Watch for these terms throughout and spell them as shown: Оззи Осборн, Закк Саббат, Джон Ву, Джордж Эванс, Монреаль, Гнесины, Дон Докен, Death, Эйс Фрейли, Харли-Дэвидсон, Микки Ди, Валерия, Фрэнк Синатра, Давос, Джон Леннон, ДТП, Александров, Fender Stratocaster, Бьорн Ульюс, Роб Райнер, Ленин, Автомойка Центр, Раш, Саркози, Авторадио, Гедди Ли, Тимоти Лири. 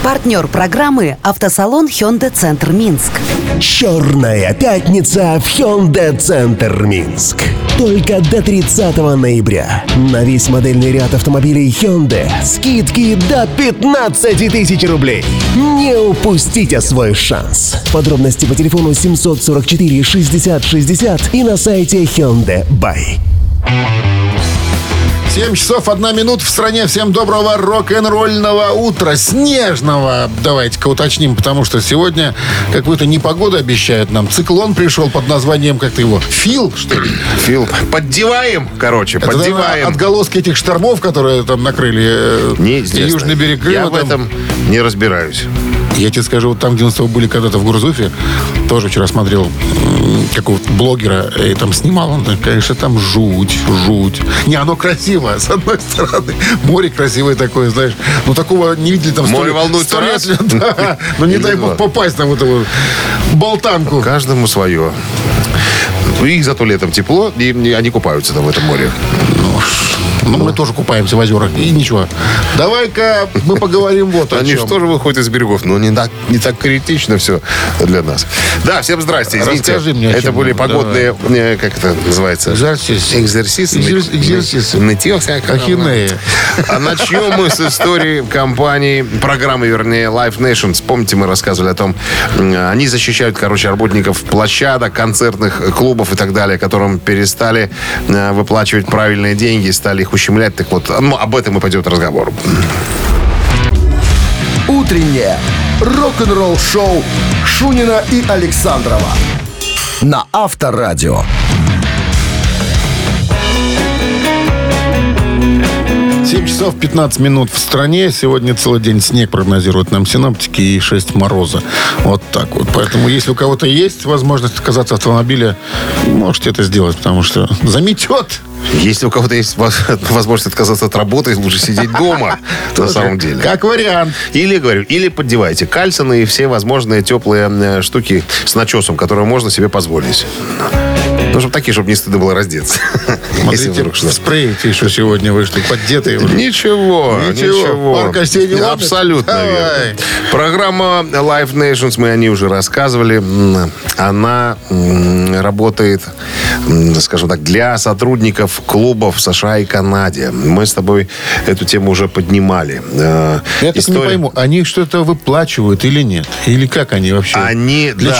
Партнер программы «Автосалон Hyundai Центр Минск». «Черная пятница» в Hyundai Центр Минск. Только до 30 ноября. На весь модельный ряд автомобилей Hyundai скидки до 15 тысяч рублей. Не упустите свой шанс. Подробности по телефону 744 60 60 и на сайте Hyundai Buy. 7:01 в стране. Всем доброго рок-н-ролльного утра. Снежного. Давайте-ка уточним, потому что сегодня какую-то непогоду обещают нам. Циклон пришел под названием, как-то его, Фил, что ли? Фил. Поддеваем, короче, это, поддеваем. Наверное, отголоски этих штормов, которые там накрыли южный берег Крыма. Я в этом не разбираюсь. Я тебе скажу, вот там, где мы с тобой были когда-то в Гурзуфе, тоже вчера смотрел какого-то блогера, и там снимал он, конечно, там жуть. Не, оно красиво, с одной стороны. Море красивое такое, знаешь. Но такого не видели там 100 лет. Да. Но не дай бог попасть на вот эту болтанку. Каждому свое. И зато летом тепло, и они купаются там в этом море. Ну, мы тоже купаемся в озерах, и ничего. Давай-ка мы поговорим вот о чем. Они же тоже выходят из берегов, но не так критично все для нас. Да, всем здрасте, извините. Расскажи мне, это были погодные, как это называется? Экзерсисы. Ахинея. А начнем мы с истории компании, программы, Life Nations. Помните, мы рассказывали о том, они защищают, короче, работников площадок, концертных клубов и так далее, которым перестали выплачивать правильные деньги, стали их ущемлять. Так вот, об этом и пойдет разговор. Утреннее рок-н-ролл-шоу Шунина и Александрова на Авторадио. 7:15 в стране. Сегодня целый день снег прогнозируют нам синоптики и 6 мороза. Вот так вот. Поэтому, если у кого-то есть возможность отказаться от автомобиля, можете это сделать, потому что заметет. Если у кого-то есть возможность отказаться от работы, лучше сидеть дома, на самом деле. Как вариант. Или, говорю, или поддевайте кальсоны и все возможные теплые штуки с начесом, которые можно себе позволить. Ну, чтобы такие, чтобы не стыдно было раздеться. Смотрите, спреи еще сегодня вышли, поддетые уже. Ничего. Парк осенний лапит. Абсолютно верно. Программа Life Nations, мы о ней уже рассказывали. Она работает, скажем так, для сотрудников клубов в США и Канаде. Мы с тобой эту тему уже поднимали. Я так не пойму, они что-то выплачивают или нет? Или как они вообще?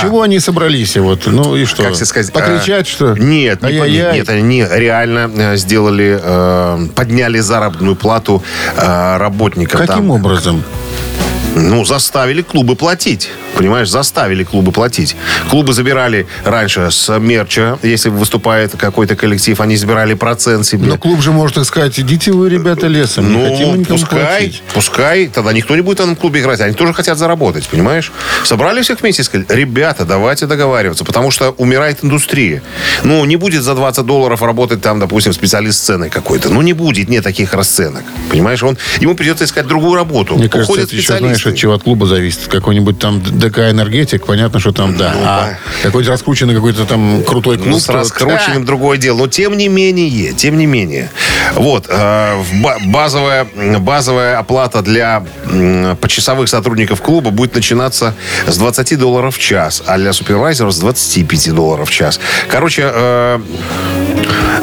Чего они собрались? Вот? Ну и что? Как тебе сказать? Покричать, что? Нет, нет, они реально сделали, подняли заработную плату работников. Каким образом? Ну, заставили клубы платить. Понимаешь, заставили клубы платить. Клубы забирали раньше с мерча, если выступает какой-то коллектив, они забирали процент себе. Но клуб же может сказать, идите вы, ребята, лесом. Ну, пускай, тогда никто не будет в этом клубе играть. Они тоже хотят заработать, понимаешь? Собрали всех вместе и сказали, ребята, давайте договариваться, потому что умирает индустрия. Ну, не будет за $20 работать там, допустим, специалист сцены какой-то. Ну, не будет, нет таких расценок. Понимаешь, ему придется искать другую работу. Мне уходит специалист. От чего от клуба зависит. Какой-нибудь там ДК «Энергетик», понятно, что там, да. Какой-то раскрученный, какой-то там крутой клуб. Ну, с раскрученным другое дело. Но тем не менее. Вот. Базовая оплата для почасовых сотрудников клуба будет начинаться с $20 в час, а для супервайзеров с $25 в час. Короче,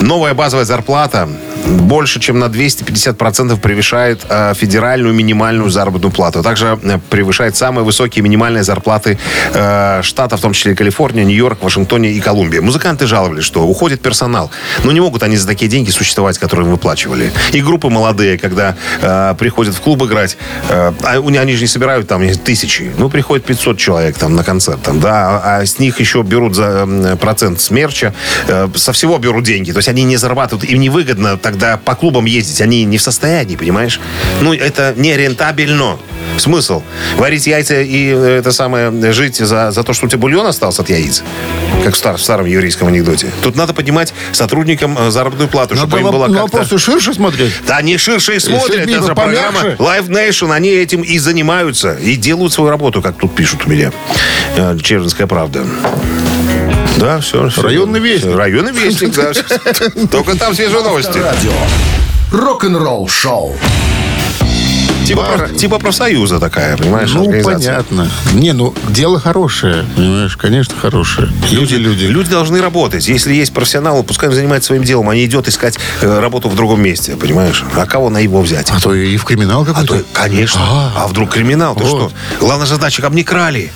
новая базовая зарплата больше, чем на 250% превышает федеральную минимальную заработную плату. Также превышает самые высокие минимальные зарплаты штатов, в том числе Калифорния, Нью-Йорк, Вашингтоне и Колумбия. Музыканты жаловались, что уходит персонал. Но не могут они за такие деньги существовать, которые им выплачивали. И группы молодые, когда приходят в клуб играть, они же не собирают там тысячи. Ну, приходит 500 человек там на концерт. Там, да, а с них еще берут за процент с мерча. Со всего берут деньги. То есть они не зарабатывают. Им невыгодно тогда по клубам ездить. Они не в состоянии, понимаешь? Ну, это не рентабельно. Смысл? Варить яйца и жить за то, что у тебя бульон остался от яиц. Как в старом еврейском анекдоте. Тут надо поднимать сотрудникам заработную плату, чтобы им было как-то... Надо просто ширше смотреть. Да, они ширше и смотрят. Это программа Live Nation. Они этим и занимаются. И делают свою работу, как тут пишут у меня. Чернская правда. Да, все. Районный вестник. Районный вестник, да. Только там свежие новости. Рок-н-ролл шоу. Типа профсоюза такая, понимаешь? Ну, понятно. Не, ну, дело хорошее, понимаешь, конечно, хорошее. Люди должны работать. Если есть профессионалы, пускай он занимается своим делом, а не идет искать работу в другом месте, понимаешь? А кого на его взять? А то и в криминал какой-то. Конечно. А вдруг криминал? Ты что? Главная задача, обникрали.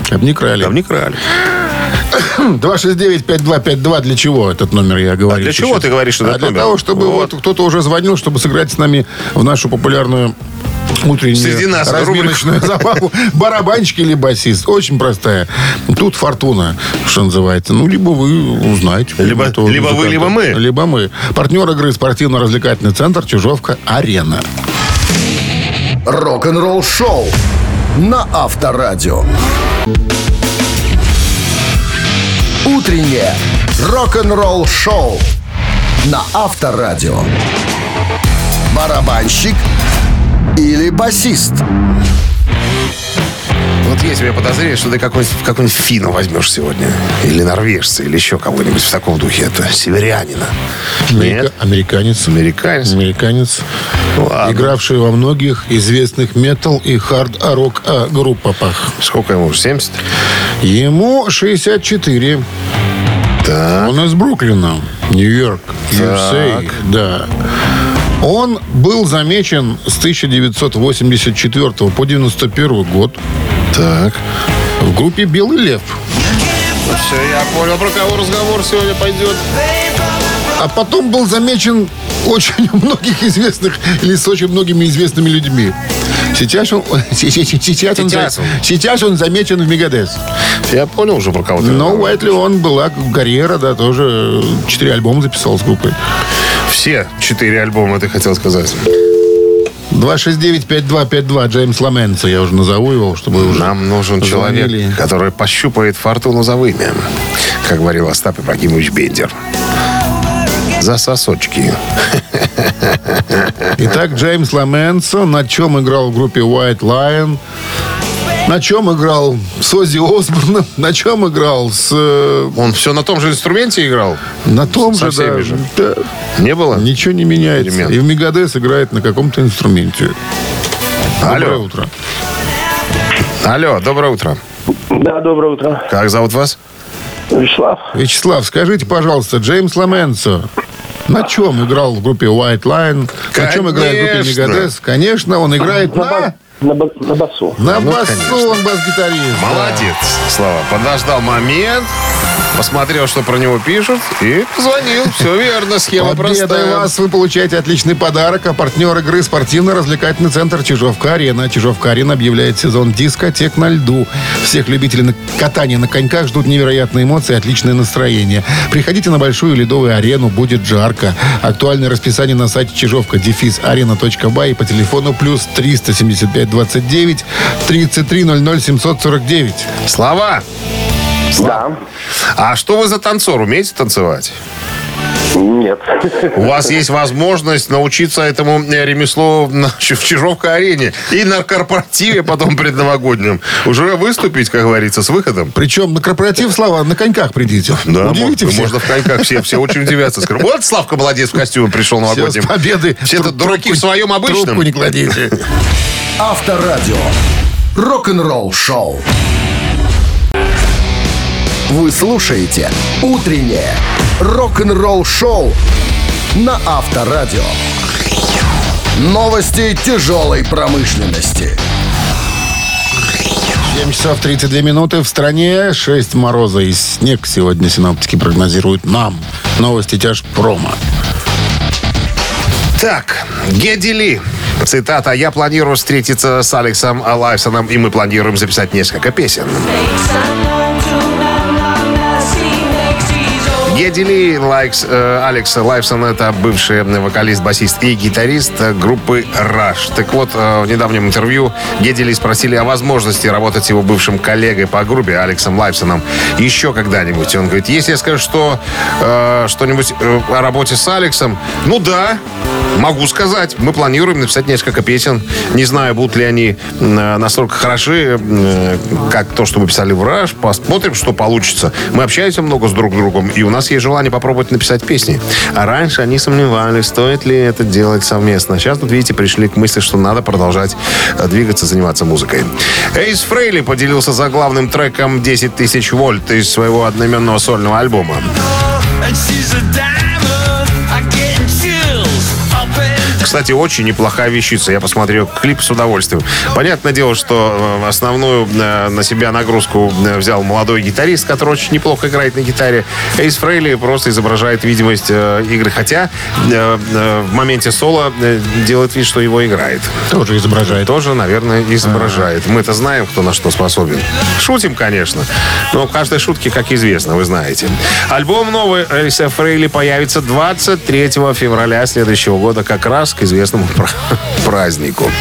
269-5252. Для чего этот номер я говорю? Для чего ты говоришь этот номер? Для того, чтобы кто-то уже звонил, чтобы сыграть с нами в нашу популярную утреннюю разминочную забаву. Барабанщик или басист. Очень простая. Тут фортуна, что называется. Ну, либо вы узнаете. Либо вы, либо мы. Либо мы. Партнер игры — спортивно-развлекательный центр «Чижовка-арена». Рок-н-ролл шоу на Авторадио. Утреннее рок-н-ролл шоу на Авторадио. Барабанщик или басист? Вот есть у меня подозрение, что ты какой-нибудь финна возьмешь сегодня. Или норвежца, или еще кого-нибудь в таком духе. Это северянина. Нет? Американец. Ладно. Игравший во многих известных метал и хард-рок группах. Сколько ему? 70? Ему 64. Так. Он из Бруклина, Нью-Йорк, USA. Да. Он был замечен с 1984 по 1991 год. Так. В группе «Белый Лев». Ну, все, я понял, про кого разговор сегодня пойдет. А потом был замечен очень многих известных или с очень многими известными людьми. Сейчас он замечен в Megadeth. Я понял уже, про кого ты. Но у Уайтли он была карьера, да, тоже 4 альбома записал с группой. Все 4 альбома, ты хотел сказать. 269-5252. Джеймс Ломензо. Я уже назову его, чтобы уже... Нам нужен человек, который пощупает фортуну за вымя. Как говорил Остап Ибрагимович Бендер. За сосочки. Итак, Джеймс Ломензо. На чем играл в группе White Lion? На чем играл с Оззи Осборном? На чем играл с... Он все на том же инструменте играл? На том же, да, же. Да. Не было? Ничего не меняется. Элемент. И в Megadeth играет на каком-то инструменте. Алло, доброе утро. Да, доброе утро. Как зовут вас? Вячеслав, скажите, пожалуйста, Джеймс Ломензо на чем играл в группе White Lion? Конечно. На чем играет в группе Megadeth? Конечно, он играет на басу. На басу, он бас-гитарист. Молодец, Слава. Подождал момент, посмотрел, что про него пишут, и позвонил. Все верно, схема простая. Победой вас, вы получаете отличный подарок. А партнер игры — спортивно-развлекательный центр «Чижовка-арена». «Чижовка-арена» объявляет сезон дискотек на льду. Всех любителей катания на коньках ждут невероятные эмоции и отличное настроение. Приходите на большую ледовую арену, будет жарко. Актуальное расписание на сайте чижовка-арена.бай и по телефону +375 29 33 00 749. Слава. Да. А что вы за танцор? Умеете танцевать? Нет. У вас есть возможность научиться этому ремеслу в Чижовка-арене и на корпоративе потом предновогоднем уже выступить, как говорится, с выходом. Причем на корпоратив, Слава, на коньках придите. Да, можно в коньках. Все очень удивятся. Скажут, вот Славка молодец, в костюме пришел новогодним. Все, с победы. Все-то дураки в своем обычном. Трубку не кладите. Авторадио. Рок-н-ролл шоу. Вы слушаете «Утреннее рок-н-ролл-шоу» на Авторадио. Новости тяжелой промышленности. 7 часов 32 минуты. В стране 6 мороза и снег сегодня синоптики прогнозируют нам. Новости тяжпрома. Так, Гедди Ли. Цитата. «Я планирую встретиться с Алексом Лайфсоном, и мы планируем записать несколько песен». Гедди Ли, Алекс Лайфсон, это бывший вокалист, басист и гитарист группы «Раш». Так вот, в недавнем интервью Гедди Ли спросили о возможности работать с его бывшим коллегой по группе Алексом Лайфсоном еще когда-нибудь. И он говорит, если я скажу, что что-нибудь о работе с Алексом, ну да, Могу сказать, мы планируем написать несколько песен. Не знаю, будут ли они настолько хороши, как то, что мы писали в «Раш». Посмотрим, что получится. Мы общаемся много с друг другом, и у нас есть желание попробовать написать песни. А раньше они сомневались, стоит ли это делать совместно. Сейчас, вот видите, пришли к мысли, что надо продолжать двигаться, заниматься музыкой. Эйс Фрели поделился заглавным треком «10 000 вольт» из своего одноименного сольного альбома. Кстати, очень неплохая вещица. Я посмотрел клип с удовольствием. Понятное дело, что основную на себя нагрузку взял молодой гитарист, который очень неплохо играет на гитаре. Эйс Фрейли просто изображает видимость игры, хотя в моменте соло делает вид, что его играет. Тоже изображает. Тоже, наверное, изображает. Мы-то знаем, кто на что способен. Шутим, конечно. Но в каждой шутке, как известно, вы знаете. Альбом новый Эйса Фрейли появится 23 февраля следующего года, как раз к известному празднику.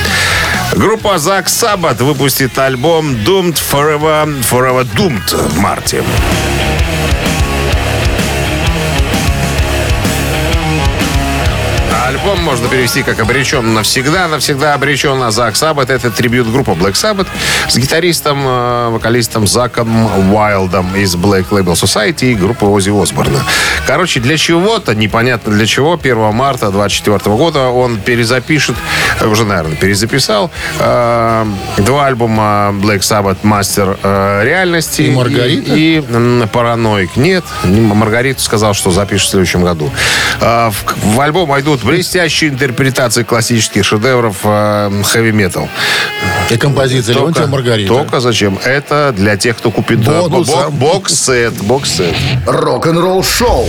Группа Закк Саббат выпустит альбом Doomed Forever, Forever Doomed в марте. Альбом можно перевести как «Обречен навсегда обречен», а Закк Саббат — это трибьют-группа Black Sabbath с гитаристом, вокалистом Заком Уайлдом из Black Label Society и группы Оззи Осборна. Короче, для чего-то, непонятно для чего, 1 марта 2024 года он перезапишет, уже, наверное, перезаписал, два альбома Black Sabbath «Мастер реальности» и «Маргарита» и «Параноик». Нет, Маргариту сказал, что запишет в следующем году. В альбом войдут блестящие интерпретации классических шедевров хэви-метал. И композиция «Леонтия Маргарита». Только зачем? Это для тех, кто купит бокс-сет. Бокс-сет. Рок-н-ролл шоу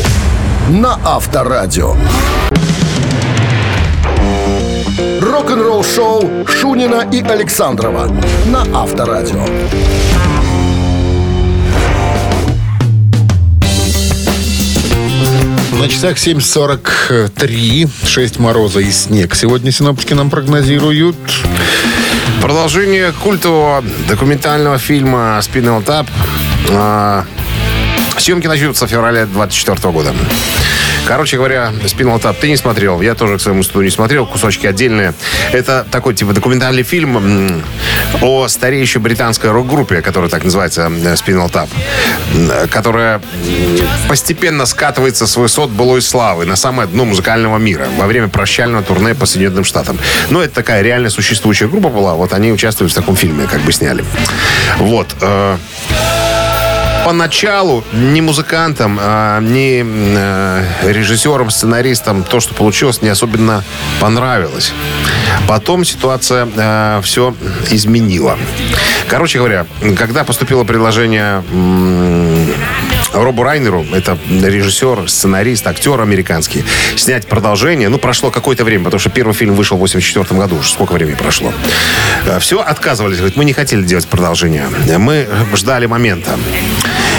на Авторадио. Рок-н-ролл шоу Шунина и Александрова на Авторадио. 7:43. 6 мороза и снег. Сегодня синоптики нам прогнозируют. Продолжение культового документального фильма «Spinal Tap». Съемки начнутся в феврале 2024 года. Короче говоря, «Spinal Tap» ты не смотрел. Я тоже, к своему стыду, не смотрел. Кусочки отдельные. Это такой, типа, документальный фильм о стареющей британской рок-группе, которая так называется «Spinal Tap», которая постепенно скатывается с высот былой славы на самое дно музыкального мира во время прощального турне по Соединенным Штатам. Но это такая реально существующая группа была. Вот они участвуют в таком фильме, как бы сняли. Вот. Поначалу ни музыкантам, ни режиссерам, сценаристам то, что получилось, не особенно понравилось. Потом ситуация все изменила. Короче говоря, когда поступило предложение Робу Райнеру, это режиссер, сценарист, актер американский, снять продолжение, прошло какое-то время, потому что первый фильм вышел в 1984 году, уже сколько времени прошло. Все отказывались, говорит, мы не хотели делать продолжение, мы ждали момента.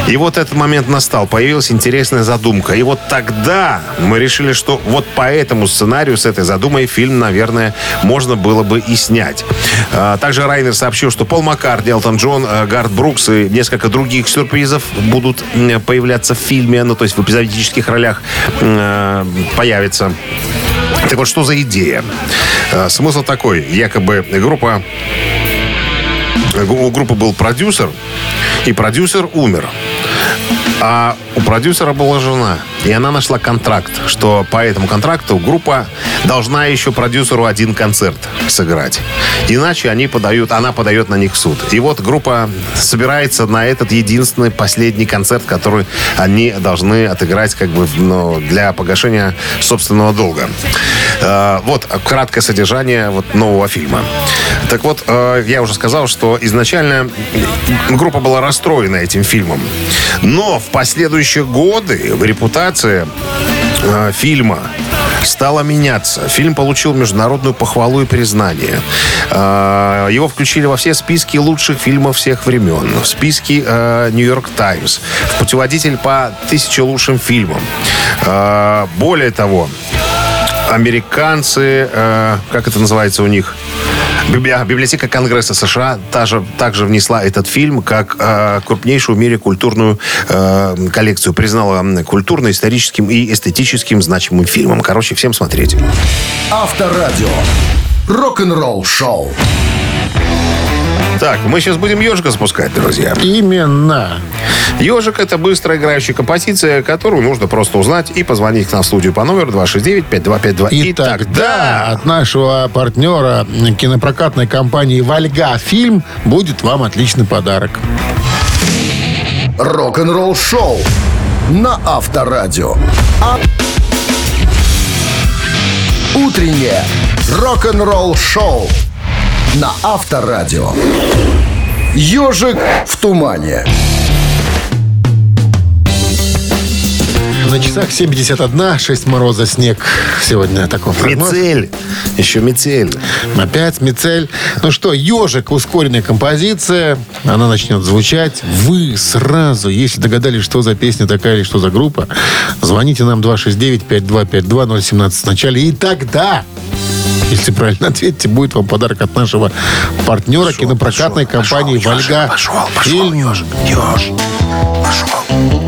И вот этот момент настал, появилась интересная задумка. И вот тогда мы решили, что вот по этому сценарию, с этой задумой, фильм, наверное, можно было бы и снять. Также Райнер сообщил, что Пол Маккартни, Элтон Джон, Гарт Брукс и несколько других сюрпризов будут появляться в фильме, то есть в эпизодических ролях появится. Так вот, что за идея? Смысл такой, якобы у группы был продюсер, и продюсер умер. А у продюсера была жена. И она нашла контракт, что по этому контракту группа должна еще продюсеру один концерт сыграть. Иначе она подает на них в суд. И вот группа собирается на этот единственный, последний концерт, который они должны отыграть для погашения собственного долга. Вот краткое содержание нового фильма. Так вот, я уже сказал, что изначально группа была расстроена этим фильмом. Но в последующие годы репутация фильма стала меняться. Фильм получил международную похвалу и признание. Его включили во все списки лучших фильмов всех времен. В списки «Нью-Йорк Таймс». В путеводитель по 1000 лучшим фильмам. Более того, американцы, как это называется у них... Библиотека Конгресса США также внесла этот фильм как крупнейшую в мире культурную коллекцию. Признала культурно-историческим и эстетическим значимым фильмом. Короче, всем смотреть. Авторадио. Рок-н-ролл шоу. Так, мы сейчас будем ежика спускать, друзья. Именно. Ежик — это быстро играющая композиция, которую нужно просто узнать и позвонить к нам в студию по номеру 269-5252. И тогда от нашего партнера кинопрокатной компании «Вольга» фильм будет вам отличный подарок. Рок-н-ролл шоу на Авторадио. Утреннее рок-н-ролл шоу на Авторадио. «Ежик в тумане». На часах 7:51, 6 мороза, снег сегодня такой прогноз. Метель. Еще метель. Опять метель. Ну что, ежик, ускоренная композиция. Она начнет звучать. Вы сразу, если догадались, что за песня такая или что за группа, звоните нам 269-5252-017 в начале. И тогда, если правильно ответите, будет вам подарок от нашего партнера кинопрокатной компании «Вольга». Пошел, ежик. Пошел.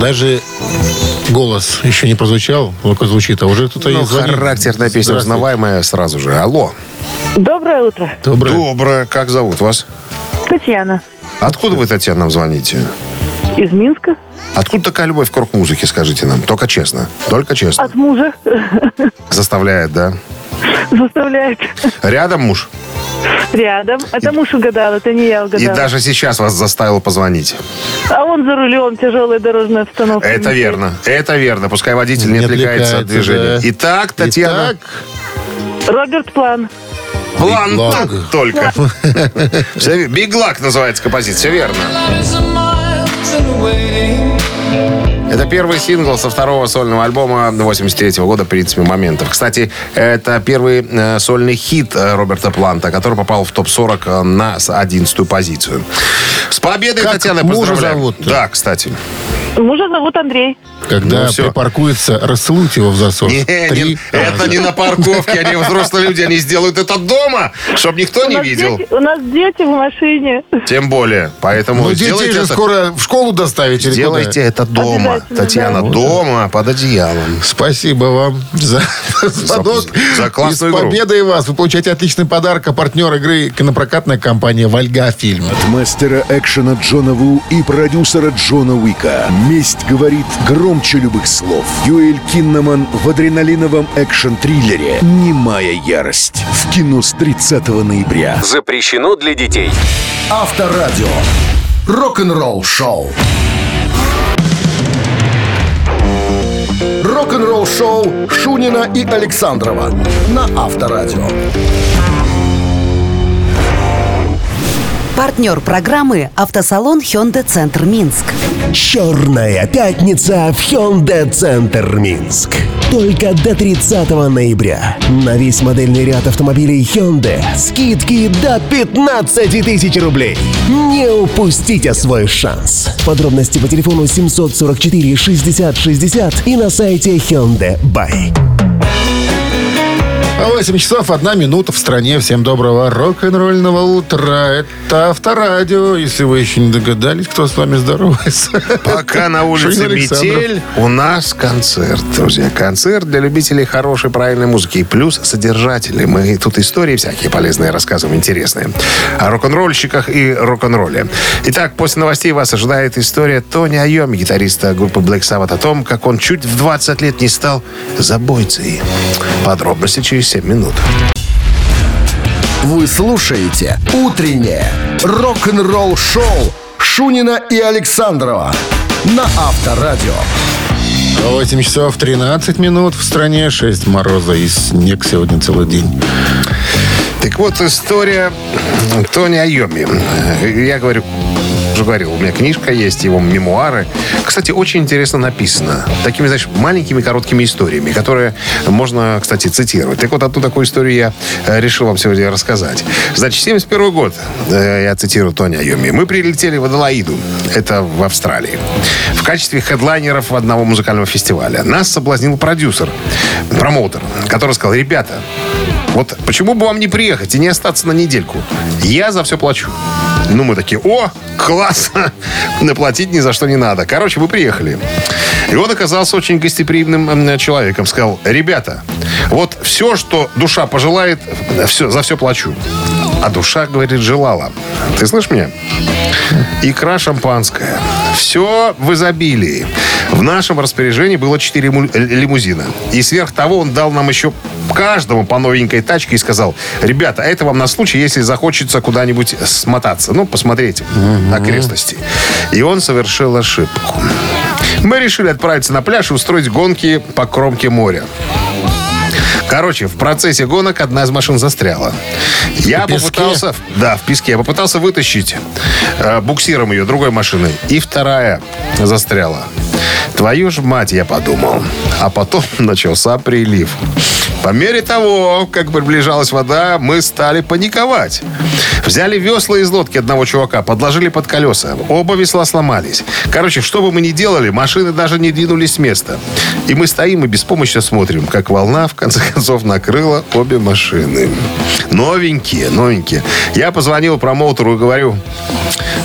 Даже голос еще не прозвучал, только звучит, а уже кто-то есть. Характерная песня, узнаваемая сразу же. Алло. Доброе утро. Доброе. Как зовут вас? Татьяна. Откуда вы, Татьяна, нам звоните? Из Минска. Откуда такая любовь к рок-музыке, скажите нам? Только честно. Только честно. От мужа. Заставляет, да? Заставляет. Рядом муж? Рядом. Это муж угадал, это не я угадала. И даже сейчас вас заставил позвонить. А он за рулем, тяжелая дорожная обстановка. Это верно, это верно. Пускай водитель не отвлекается от движения. Да. Итак, Татьяна. Роберт Плант. План только. Big Luck называется композиция, все верно. Это первый сингл со второго сольного альбома 1983 года «37 моментов». Кстати, это первый сольный хит Роберта Планта, который попал в топ-40 на 11-ю позицию. С победой, Татьяна, поздравляю. Мужа зовут? Да, кстати. Мужа зовут Андрей. Когда припаркуется, расцелуйте его в засос. Это не на парковке, они взрослые люди, они сделают это дома, чтобы никто не видел. У нас дети в машине. Тем более, поэтому сделайте это. Детей же скоро в школу доставите. Сделайте это дома. Татьяна, дома, под одеялом. Спасибо вам за подарок. За классную игру. С победой вас. Вы получаете отличный подарок. А партнер игры — кинопрокатная компания «Вольга» фильм. От мастера экшена Джона Ву и продюсера Джона Уика. Месть говорит громче любых слов. Юэль Киннаман в адреналиновом экшен-триллере «Немая ярость». В кино с 30 ноября. Запрещено для детей. Авторадио. Рок-н-ролл шоу. Рок-н-ролл-шоу Шунина и Александрова на Авторадио. Партнер программы — автосалон Hyundai Центр Минск. Черная пятница в Hyundai Центр Минск. Только до 30 ноября. На весь модельный ряд автомобилей Hyundai скидки до 15 тысяч рублей. Не упустите свой шанс. Подробности по телефону 744 60 60 и на сайте Hyundai Buy. 8:01 в стране. Всем доброго рок-н-ролльного утра. Это Авторадио. Если вы еще не догадались, кто с вами здоровается. Пока на улице метель, у нас концерт, друзья. Концерт для любителей хорошей, правильной музыки. И плюс содержатели. Мы тут истории всякие полезные рассказываем, интересные. О рок-н-ролльщиках и рок-н-ролле. Итак, после новостей вас ожидает история Тони Айомми, гитариста группы Black Sabbath, о том, как он чуть в 20 лет не стал забойцей. Подробности через 7 минут. Вы слушаете «Утреннее рок-н-ролл-шоу» Шунина и Александрова на Авторадио. 8 часов 13 минут в стране, 6 мороза и снег сегодня целый день. Так вот, история Тони Айомми. Я говорил, у меня книжка есть, его мемуары. Кстати, очень интересно написано. Такими, знаешь, маленькими короткими историями, которые можно, кстати, цитировать. Так вот, одну такую историю я решил вам сегодня рассказать. Значит, 71 год, я цитирую Тони Айомми. Мы прилетели в Аделаиду, это в Австралии, в качестве хедлайнеров одного музыкального фестиваля. Нас соблазнил промоутер, который сказал: ребята, вот почему бы вам не приехать и не остаться на недельку? Я за все плачу. Ну, мы такие: о, классно! Наплатить ни за что не надо. Короче, мы приехали. И он оказался очень гостеприимным человеком. Сказал: ребята, вот все, что душа пожелает, за все плачу. А душа, говорит, желала. Ты слышишь меня? Икра шампанское. Все в изобилии. В нашем распоряжении было 4 лимузина. И сверх того он дал нам еще каждому по новенькой тачке и сказал: ребята, это вам на случай, если захочется куда-нибудь смотаться. Ну, посмотреть окрестности. И он совершил ошибку. Мы решили отправиться на пляж и устроить гонки по кромке моря. Короче, в процессе гонок одна из машин застряла. В песке. Я попытался вытащить буксиром ее другой машины. И вторая застряла. Твою ж мать, я подумал. А потом начался прилив. По мере того, как приближалась вода, мы стали паниковать. Взяли весла из лодки одного чувака, подложили под колеса. Оба весла сломались. Короче, что бы мы ни делали, машины даже не двинулись с места. И мы стоим и беспомощно смотрим, как волна, в конце концов, накрыла обе машины. Новенькие. Я позвонил промоутеру и говорю: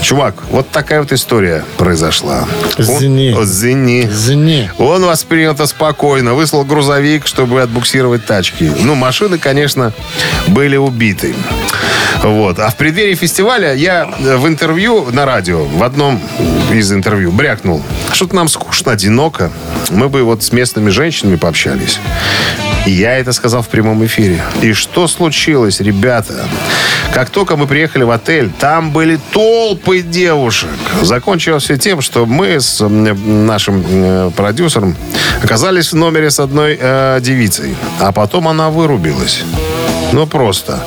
чувак, вот такая вот история произошла. Зини. Он воспринял это спокойно. Выслал грузовик, чтобы отбуксировать тачки. Ну, машины, конечно, были убиты. Вот. А в преддверии фестиваля я в интервью на радио, в одном из интервью, брякнул: что-то нам скучно, одиноко. Мы бы вот с местными женщинами пообщались. И я это сказал в прямом эфире. И что случилось, ребята? Как только мы приехали в отель, там были толпы девушек. Закончилось все тем, что мы с нашим продюсером оказались в номере с одной девицей. А потом она вырубилась. Ну, просто.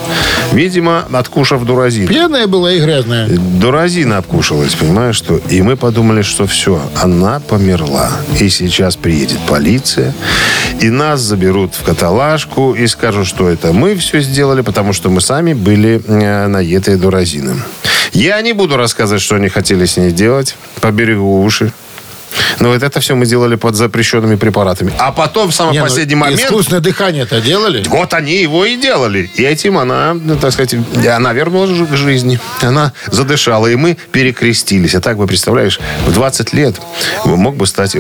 Видимо, откушав дуразину. Пьяная была и грязная. Дуразина обкушалась, понимаешь, что... И мы подумали, что все, она померла. И сейчас приедет полиция, и нас заберут в каталажку, и скажут, что это мы все сделали, потому что мы сами были наеты дуразином. Я не буду рассказывать, что они хотели с ней делать. Поберегу уши. Но вот это все мы делали под запрещенными препаратами. А потом, в самый последний момент... Искусственное дыхание-то делали? Вот они его и делали. И этим она, так сказать, она вернулась к жизни. Она задышала, и мы перекрестились. А так, вы представляешь, в 20 лет мог бы стать...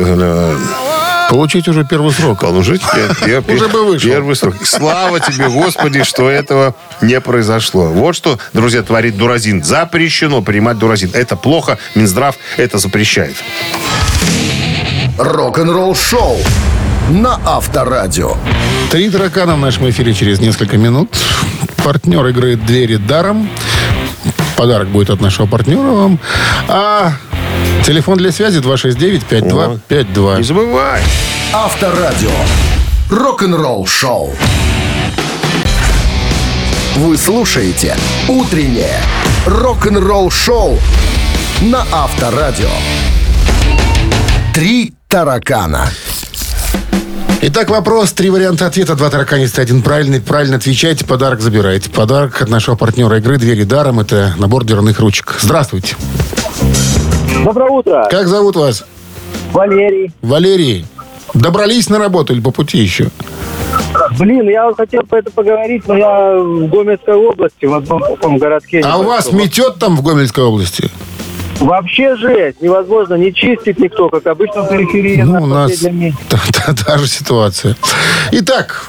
Получить уже первый срок. Получить уже бы вышел. Первый срок. Слава тебе, Господи, что этого не произошло. Вот что, друзья, творит дуразин. Запрещено принимать дуразин. Это плохо. Минздрав это запрещает. Рок-н-ролл шоу на Авторадио. 3 таракана в нашем эфире через несколько минут. Партнер игры «Двери даром». Подарок будет от нашего партнера вам. А телефон для связи 269-5252. Не забывай. Авторадио. Рок-н-ролл шоу. Вы слушаете «Утреннее рок-н-ролл шоу» на Авторадио. 3 таракана. Итак, вопрос. 3 варианта ответа. 2 тараканиста, 1 правильный. Правильно отвечайте, подарок забираете. Подарок от нашего партнера игры «Двери даром». Это набор дверных ручек. Здравствуйте. Доброе утро. Как зовут вас? Валерий. Добрались на работу или по пути еще? Блин, я хотел про это поговорить, но я в Гомельской области, в одном таком городке. А у вас метет там в Гомельской области? Вообще жесть. Невозможно не чистить никто, как обычно в периферии. Ну, у нас та же ситуация. Итак,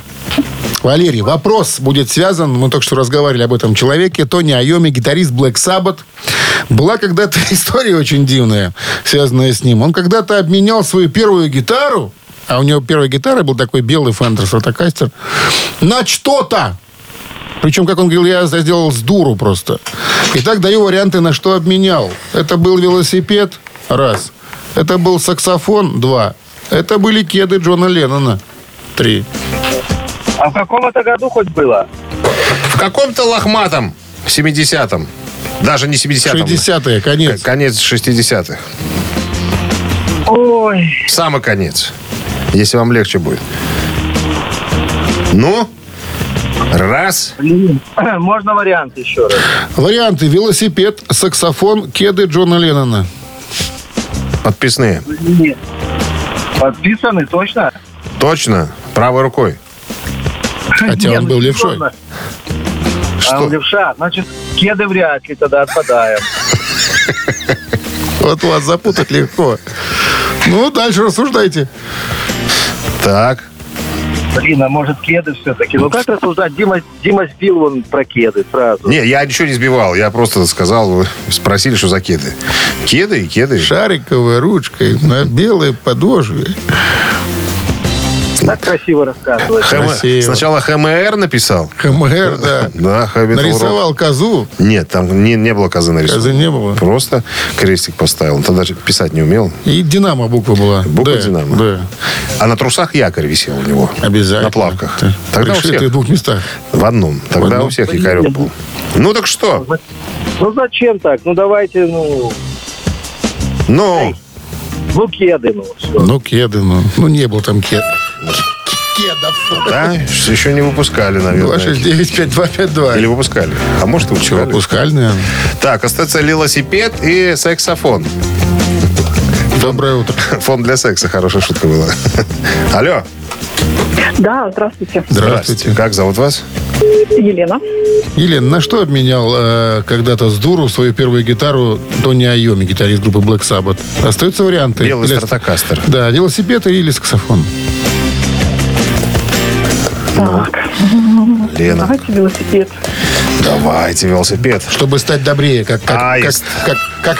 Валерий, вопрос будет связан. Мы только что разговаривали об этом человеке. Тони Айомми, гитарист Black Sabbath. Была когда-то история очень дивная, связанная с ним. Он когда-то обменял свою первую гитару, а у него первой гитарой был такой белый Fender Stratocaster, на что-то. Причем, как он говорил, я это сделал с дуру просто. Итак, даю варианты, на что обменял. Это был велосипед, раз. Это был саксофон, два. Это были кеды Джона Леннона. 3. А в каком это году хоть было? В каком-то лохматом 70-м. Даже не 70-м. 60-е, конец. Конец 60-х. Ой. Самый конец. Если вам легче будет. Ну? Раз. Можно варианты еще раз? Варианты. Велосипед, саксофон, кеды Джона Леннона. Подписные. Нет. Подписаны, точно? Точно. Правой рукой. Хотя он был левшой. А он левша. Значит, кеды вряд ли, тогда отпадаем. Вот вас запутать легко. Ну, дальше рассуждайте. Так. Блин, а может кеды все-таки? Ну, как рассуждать? Дима сбил он про кеды сразу. Не, я ничего не сбивал. Я просто сказал, вы спросили, что за кеды. Кеды и кеды. Шариковой ручкой на белой подошве. Так красиво рассказывает. Красиво. Сначала ХМР написал. ХМР, да. Да, нарисовал козу. Нет, там не было козы нарисовано. Козы не было. Просто крестик поставил. Тогда же писать не умел. И «Динамо» буква была. Буква «Д». «Динамо». «Д». А на трусах якорь висел у него. Обязательно. На плавках. Тогда у всех. В двух местах. В одном. Тогда у всех якорек был. Ну так что? Ну зачем так? Ну давайте, Ну. Ну кеды, Ну кеды, Ну не было там кед. Кедов. Да? Еще не выпускали, наверное. 269-5252. Или выпускали. А может, выпускали. Выпускали, наверное. Так, остается велосипед и саксофон. Доброе утро. Фон для секса. Хорошая шутка была. Алло. Да, здравствуйте. Здравствуйте. Как зовут вас? Елена. Елена, на что обменял когда-то с дуру свою первую гитару Тони Айомми, гитарист группы Black Sabbath? Остаются варианты. Белый стратокастер. Да, велосипед или саксофон. Так. Ну, Лена. Давайте велосипед. Давайте велосипед. Чтобы стать добрее, как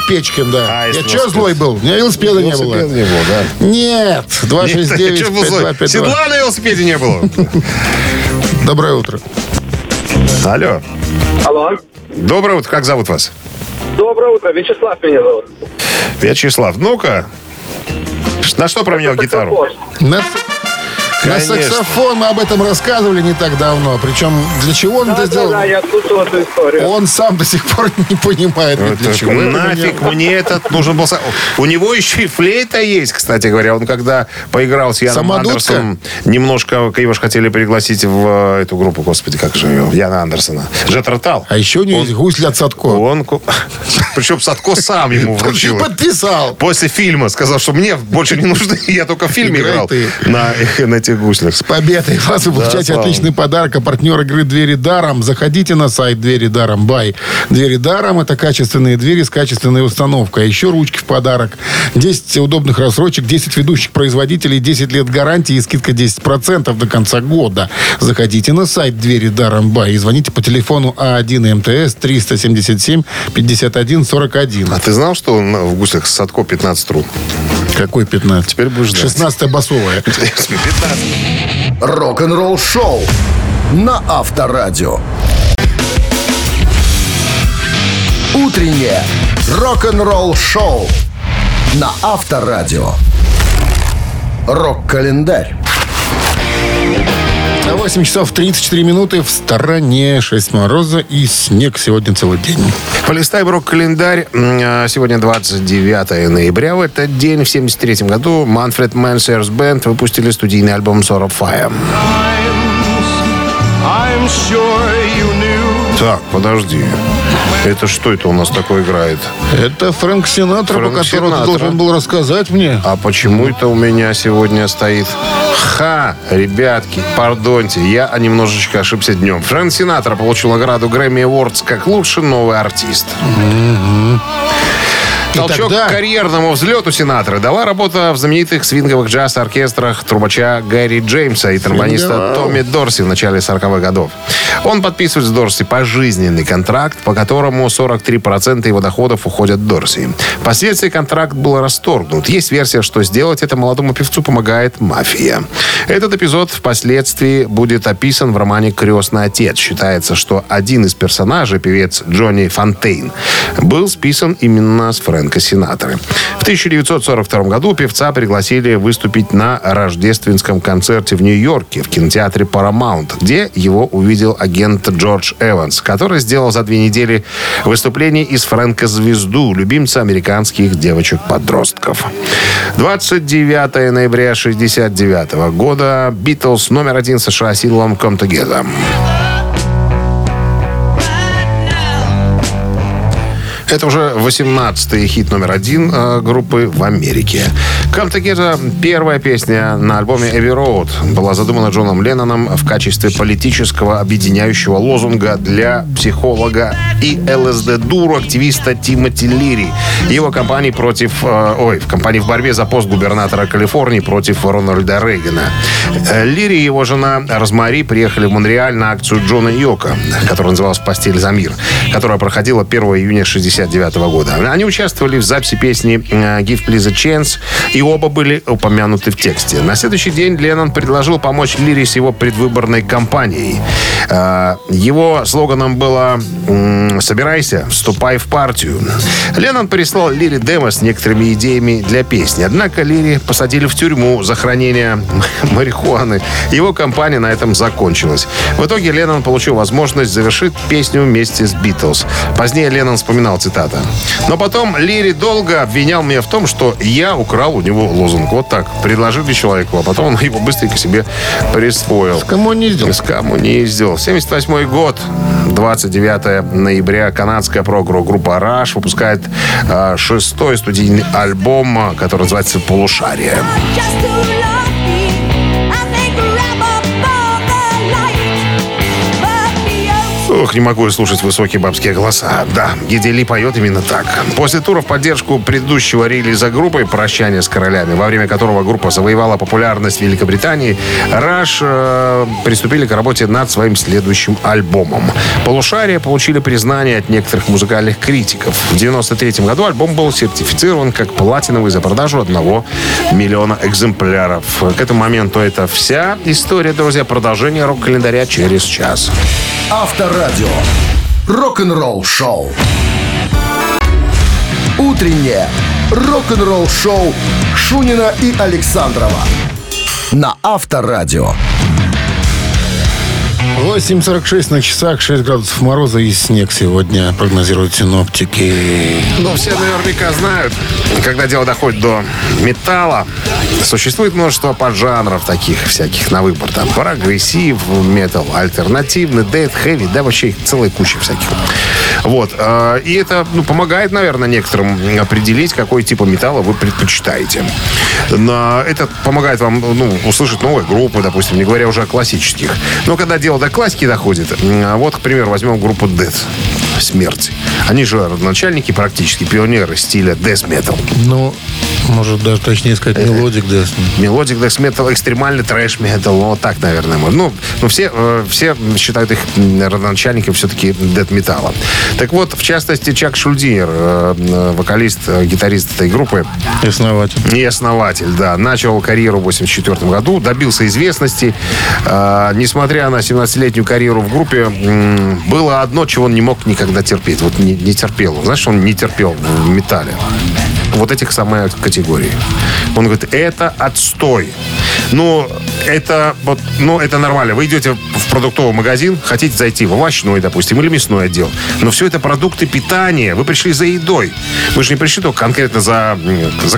Печкин, да. Аист, я что злой был? У меня велосипеда не было. Велосипеда не было, да. Нет. 269-5252. Седла на велосипеде не было. Доброе утро. Алло. Алло. Доброе утро. Как зовут вас? Доброе утро. Вячеслав меня зовут. Вячеслав, ну-ка. На что променял гитару? На... Конечно. На саксофон мы об этом рассказывали не так давно. Причем для чего он это сделал? Да, я слушал эту историю. Он сам до сих пор не понимает, вот для чего. Нафиг мне этот нужен был. У него еще и флейта есть, кстати говоря. Он когда поиграл с Яном Андерсоном, немножко, его же хотели пригласить в эту группу, господи, как же ее, Яна Андерсона. Джет Ротал. А еще у него есть гусь для Садко. Причем Садко сам ему вручил. Подписал. После фильма сказал, что мне больше не нужны. Я только в фильме играл. На гуслях. С победой вас вы получаете отличный подарок. А партнер игры «Двери даром». Заходите на сайт «Двери даром». Бай. «Двери даром» — это качественные двери с качественной установкой. А еще ручки в подарок. 10 удобных рассрочек, 10 ведущих производителей, 10 лет гарантии и скидка 10% до конца года. Заходите на сайт «Двери даром». Бай. И звоните по телефону А1 МТС 377-51-41. А ты знал, что в гуслях Садко 15 труб? Какой 15? Теперь будешь ждать. 16-я басовая. 15. Рок-н-ролл шоу на Авторадио. Утреннее рок-н-ролл шоу на Авторадио. Рок-календарь. 8 часов 34 минуты. В стороне 6 мороза и снег сегодня целый день. Полистай рок-календарь. Сегодня 29 ноября. В этот день, в 1973 году, Manfred Mann's Earth Band выпустили студийный альбом «Sword of Fire». Так, подожди. Это что это у нас такое играет? Это Фрэнк Синатра, Фрэнк по которому Синатра. Ты должен был рассказать мне. А почему это у меня сегодня стоит? Ребятки, пардоньте, я немножечко ошибся днем. Фрэнк Синатра получил награду Grammy Awards как лучший новый артист. Mm-hmm. Толчок к карьерному взлету Синатры дала работа в знаменитых свинговых джаз-оркестрах трубача Гэри Джеймса и тромбониста Томми Дорси в начале 40-х годов. Он подписывает с Дорси пожизненный контракт, по которому 43% его доходов уходят Дорси. Впоследствии контракт был расторгнут. Есть версия, что сделать это молодому певцу помогает мафия. Этот эпизод впоследствии будет описан в романе «Крестный отец». Считается, что один из персонажей, певец Джонни Фонтейн, был списан именно с Фрэнк Фрэнка Синатры. В 1942 году певца пригласили выступить на рождественском концерте в Нью-Йорке в кинотеатре Paramount, где его увидел агент Джордж Эванс, который сделал за 2 недели выступление из Фрэнка звезду, любимца американских девочек-подростков. 29 ноября 1969 года «Битлз» номер 1 США синглом «Come Together». Это уже 18-й хит номер 1 группы в Америке. «Come Together» — первая песня на альбоме «Abbey Road», была задумана Джоном Ленноном в качестве политического объединяющего лозунга для психолога и ЛСД-дуру активиста Тимоти Лири. Его кампании в борьбе за пост губернатора Калифорнии против Рональда Рейгана. Лири и его жена Розмари приехали в Монреаль на акцию Джона Йока, которая называлась «Постель за мир», которая проходила 1 июня 1969 года. Они участвовали в записи песни «Give Please a Chance», и оба были упомянуты в тексте. На следующий день Леннон предложил помочь Лири с его предвыборной кампанией. Его слоганом было «Собирайся, вступай в партию». Леннон прислал Лири демо с некоторыми идеями для песни. Однако Лири посадили в тюрьму за хранение марихуаны. Его кампания на этом закончилась. В итоге Леннон получил возможность завершить песню вместе с «Битлз». Позднее Леннон вспоминал, цитата: «Но потом Лири долго обвинял меня в том, что я украл у него лозунг». Вот так. Предложили человеку, а потом он его быстренько себе присвоил. Скоммуниздил. 78-й год, 29 ноября, канадская прогруппа «Раш» выпускает 6-й студийный альбом, который называется «Полушарие». Ох, не могу слушать высокие бабские голоса. Да, Гедди Ли поет именно так. После тура в поддержку предыдущего релиза группы «Прощание с королями», во время которого группа завоевала популярность в Великобритании, «Раш» приступили к работе над своим следующим альбомом. «Полушария» получили признание от некоторых музыкальных критиков. В 1993 году альбом был сертифицирован как платиновый за продажу 1 миллиона экземпляров. К этому моменту это вся история, друзья. Продолжение рок-календаря через час. Авторадио. Рок-н-ролл шоу. Утреннее рок-н-ролл шоу Шунина и Александрова на Авторадио. 8:46 на часах, 6 градусов мороза и снег сегодня прогнозируют синоптики. Ну, все наверняка знают, когда дело доходит до металла, существует множество поджанров таких всяких на выбор. Там прогрессив, метал, альтернативный, дэт, хэви, да вообще целая куча всяких. Вот. И это помогает, наверное, некоторым определить, какой тип металла вы предпочитаете. Но это помогает вам услышать новые группы, допустим, не говоря уже о классических. Но когда дело до классики доходит, вот, к примеру, возьмем группу Death, «Смерть». Они же родоначальники, практически пионеры стиля Death Metal. Ну, может даже точнее сказать, мелодик Death. Мелодик Death Metal, экстремальный трэш Metal, вот так, наверное, можно. Все считают их родоначальниками все-таки Death Metal. Так вот, в частности, Чак Шульдинер, вокалист, гитарист этой группы. И основатель, да. Начал карьеру в 1984 году, добился известности. Несмотря на 17-летнюю карьеру в группе, было одно, чего он не мог никогда терпеть. Вот не терпел. Знаешь, он не терпел в металле вот этих самых категорий. Он говорит, это отстой. Это нормально. Вы идете в продуктовый магазин, хотите зайти в овощной, допустим, или мясной отдел. Но все это продукты питания. Вы пришли за едой. Вы же не пришли только конкретно за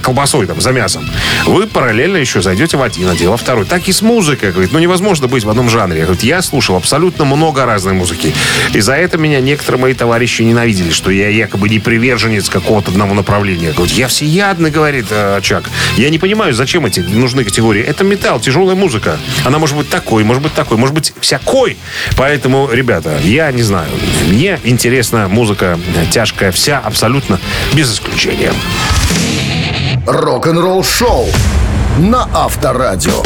колбасой, за мясом. Вы параллельно еще зайдете в один отдел, а второй. Так и с музыкой, говорит. Невозможно быть в одном жанре. Я слушал абсолютно много разной музыки. И за это меня некоторые мои товарищи ненавидели, что я якобы не приверженец какого-то одного направления. Я всеядный, говорит Чак. Я не понимаю, зачем эти нужны категории. Это металл, тяжелая музыка. Она может быть такой, может быть такой, может быть всякой. Поэтому, ребята, я не знаю. Мне интересна музыка тяжкая вся, абсолютно, без исключения. Рок-н-ролл шоу на Авторадио.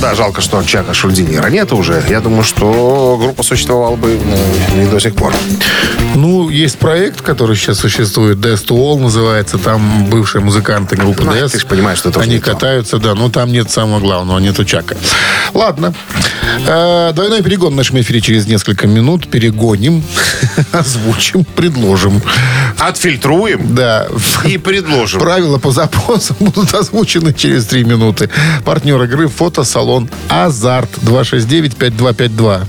Да, жалко, что Чака Шульдинера нет уже. Я думаю, что группа существовала бы и до сих пор. Есть проект, который сейчас существует, Death to All называется. Там бывшие музыканты группы Death. Ты же понимаешь, что это они катаются, да, но там нет самого главного, нету Чака. Ладно. Двойной перегон в нашем эфире через несколько минут. Перегоним. озвучим, предложим. Отфильтруем? Да. И предложим. Правила по запросу будут озвучены через 3 минуты. Партнер игры фотосалон «Азарт». 269-5252.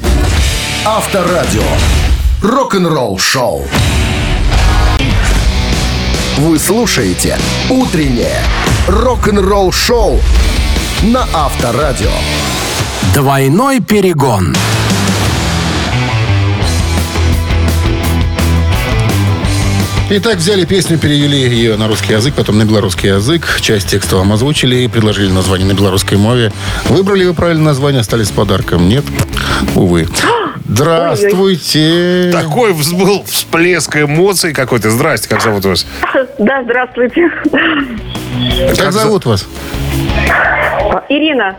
Авторадио. Рок-н-ролл шоу. Вы слушаете «Утреннее рок-н-ролл шоу» на Авторадио. Двойной перегон. 1. Итак, взяли песню, перевели ее на русский язык, потом на белорусский язык. Часть текста вам озвучили и предложили название на белорусской мове. Выбрали вы правильное название, остались с подарком. Нет? Увы. Здравствуйте. Ой-ой. Такой был всплеск эмоций какой-то. Здрасте, как зовут вас? Да, здравствуйте. Как зовут вас? Ирина.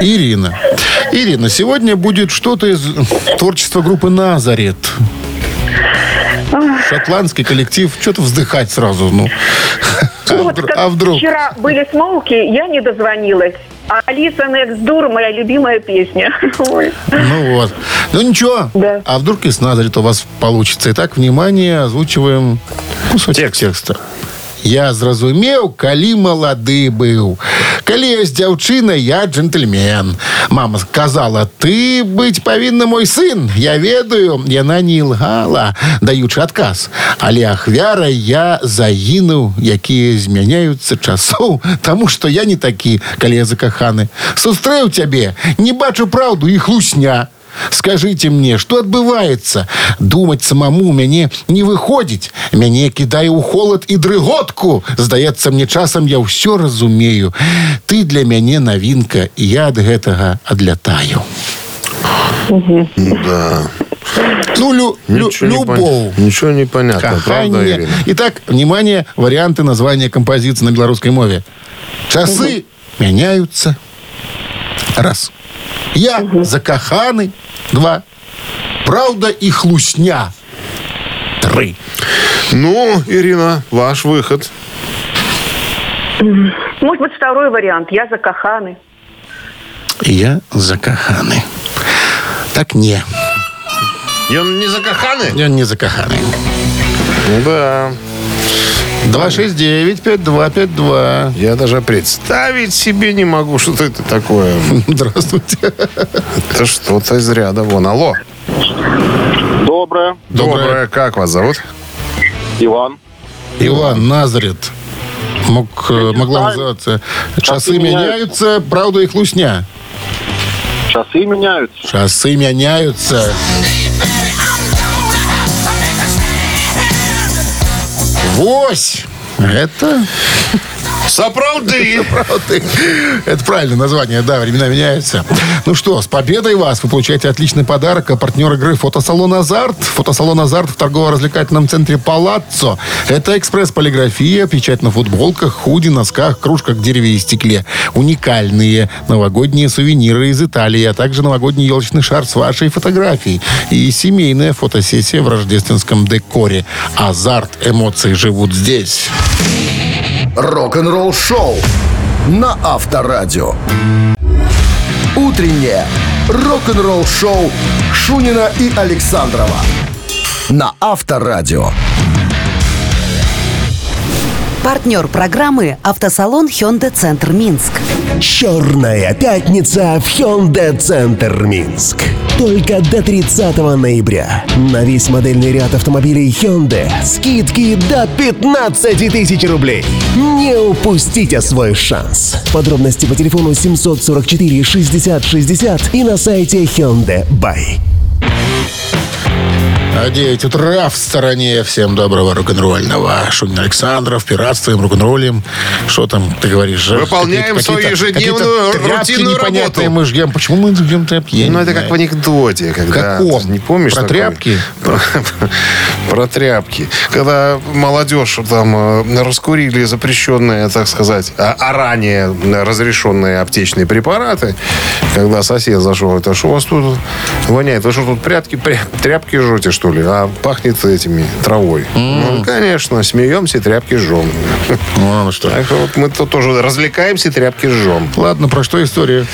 Ирина, сегодня будет что-то из творчества группы «Назарет». Шотландский коллектив. Что-то вздыхать сразу. Вдруг? Вчера были смолки, я не дозвонилась. А «Алиса Next Door» моя любимая песня. Ну вот. Ну ничего. Да. А вдруг и с «Назарет» у вас получится. Итак, внимание, озвучиваем кусочек текста. Я зразумеў, калі малады быў. Калі ёсць дзяўчына, я джентльмен. Мама сказала, ты быць павінна мой сын. Я ведаю, яна не лгала, даючы адказ. Але ахвяра я загінуў, якія змяняюцца часоў, таму што я не такі, калі я закаханы. Сустрэў цябе, не бачу праўду і хлусня. Скажите мне, что отбывается? Думать самому мне не выходить. Мяне кидаю у холод и дрыготку. Здаецца мне часам, я ўсё разумею. Ты для мяне новинка, и я от гэтага адлятаю. Да. Любовь. Ничего не понятно, кахание. Правда, Ирина? Итак, внимание, варианты названия композиции на белорусской мове. Часы меняются. Раз. Я закаханы. Два. Правда и хлусня. Три. Ну, Ирина, ваш выход. Может быть, второй вариант. Я закаханы. Так не. И он не закаханы? Ну да. 269-5252. Я даже представить себе не могу, что это такое. Здравствуйте. Это что-то из ряда вон. Алло. Доброе. Как вас зовут? Иван, Назарет. Могла называться «Часы меняются, правда и хлусня». Часы меняются. Вось! Это... Сапраўды. Это правильное название, да, времена меняются. Ну что, с победой вас! Вы получаете отличный подарок. А партнер игры «Фотосалон Азарт». Фотосалон «Азарт» в торгово-развлекательном центре «Палаццо». Это экспресс-полиграфия, печать на футболках, худи, носках, кружках, дереве и стекле. Уникальные новогодние сувениры из Италии, а также новогодний елочный шар с вашей фотографией и семейная фотосессия в рождественском декоре. Азарт, эмоции живут здесь. Рок-н-ролл шоу на Авторадио. Утреннее рок-н-ролл шоу Шунина и Александрова на Авторадио. Партнер программы «Автосалон Hyundai Центр Минск». «Черная пятница» в Hyundai Центр Минск. Только до 30 ноября. На весь модельный ряд автомобилей Hyundai скидки до 15 тысяч рублей. Не упустите свой шанс. Подробности по телефону 744 60 60 и на сайте Hyundai Buy. 9 утра в стороне. Всем доброго рок-н-ролльного. Шунин Александров, пиратствуем, рок-н-роллем. Что там, ты говоришь? Выполняем свою ежедневную рутинную работу. Мы ждем. Почему мы ждем тряпки? Ну, это как в анекдоте. Когда... Каком? Не помнишь? Про такой? Тряпки? Про тряпки. Когда молодежь там раскурили запрещенные, так сказать, а ранее разрешенные аптечные препараты, когда сосед зашел, это что у вас тут воняет? Вы что тут прятки, тряпки тряпки жжете, что ли? А пахнет этими травой. Mm. Ну, конечно, смеемся и тряпки жжем. Ну, что? Так вот мы тут тоже развлекаемся и тряпки жжем. Ладно, про что история?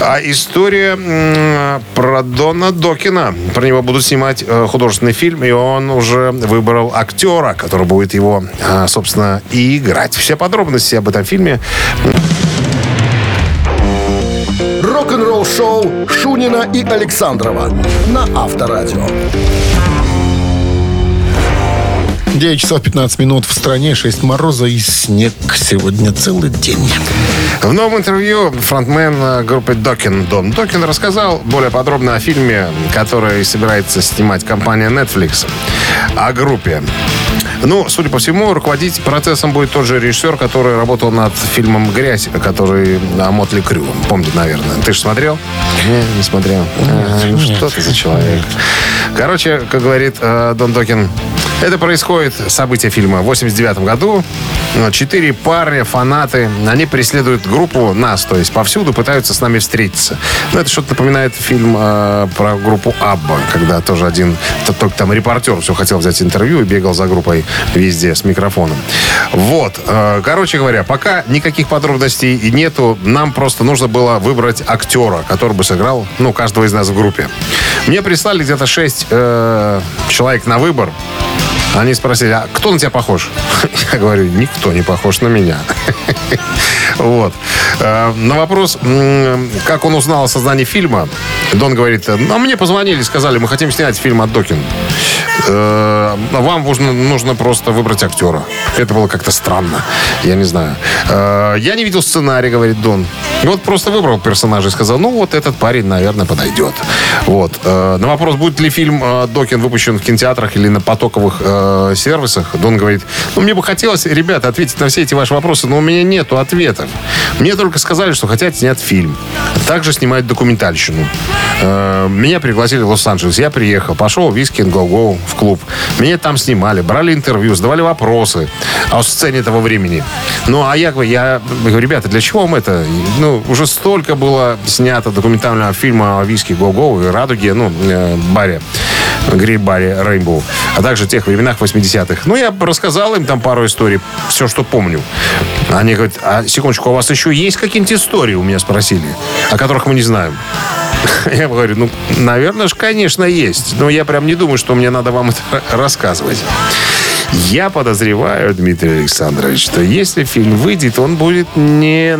А история про Дона Докена. Про него будут снимать художественный фильм, и он уже выбрал актера, который будет его, собственно, и играть. Все подробности об этом фильме... Рок-н-ролл-шоу Шунина и Александрова на Авторадио. 9 часов 15 минут в стране, 6 мороза и снег сегодня целый день. В новом интервью фронтмен группы Dokken, Дон Докен, рассказал более подробно о фильме, который собирается снимать компания Netflix, о группе. Ну, судя по всему, руководить процессом будет тот же режиссер, который работал над фильмом «Грязь», который о Мотли Крю. Помните, наверное. Ты же смотрел? Не смотрел. Ну, что ты за человек? Короче, как говорит Дон Докен, это происходит событие фильма в 1989 году. 4 парня, фанаты, они преследуют группу нас, то есть повсюду пытаются с нами встретиться. Ну, это что-то напоминает фильм про группу Абба, когда тоже один, только там репортер все хотел взять интервью и бегал за группой везде с микрофоном. Вот. Короче говоря, пока никаких подробностей и нету, нам просто нужно было выбрать актера, который бы сыграл, ну, каждого из нас в группе. Мне прислали где-то 6 человек на выбор. Они спросили, а кто на тебя похож? Я говорю, никто не похож на меня. Вот. На вопрос, как он узнал о создании фильма, Дон говорит, ну, мне позвонили, сказали, мы хотим снять фильм от Докин. Вам нужно просто выбрать актера. Это было как-то странно. Я не знаю. Я не видел сценарий, говорит Дон. И вот просто выбрал персонажа и сказал, ну, вот этот парень, наверное, подойдет. Вот. На вопрос, будет ли фильм Докин выпущен в кинотеатрах или на потоковых сервисах, Дон говорит, ну, мне бы хотелось, ребята, ответить на все эти ваши вопросы, но у меня нету ответов. Мне только сказали, что хотят снять фильм. Также снимают документальщину. Меня пригласили в Лос-Анджелес. Я приехал, пошел в Whisky a Go Go в клуб. Меня там снимали, брали интервью, задавали вопросы о сцене того времени. Ну, а я говорю, ребята, для чего вам это? Ну, уже столько было снято документального фильма о Whisky a Go Go и Радуге, ну, баре. Гриль-баре Рейнбоу, а также тех временах 80-х. Ну, я рассказал им там пару историй, все, что помню. Они говорят, а секундочку, у вас еще есть какие-нибудь истории, у меня спросили, о которых мы не знаем? Я говорю, ну, наверное же, конечно, есть. Но я прям не думаю, что мне надо вам это рассказывать. Я подозреваю, Дмитрий Александрович, что если фильм выйдет, он будет не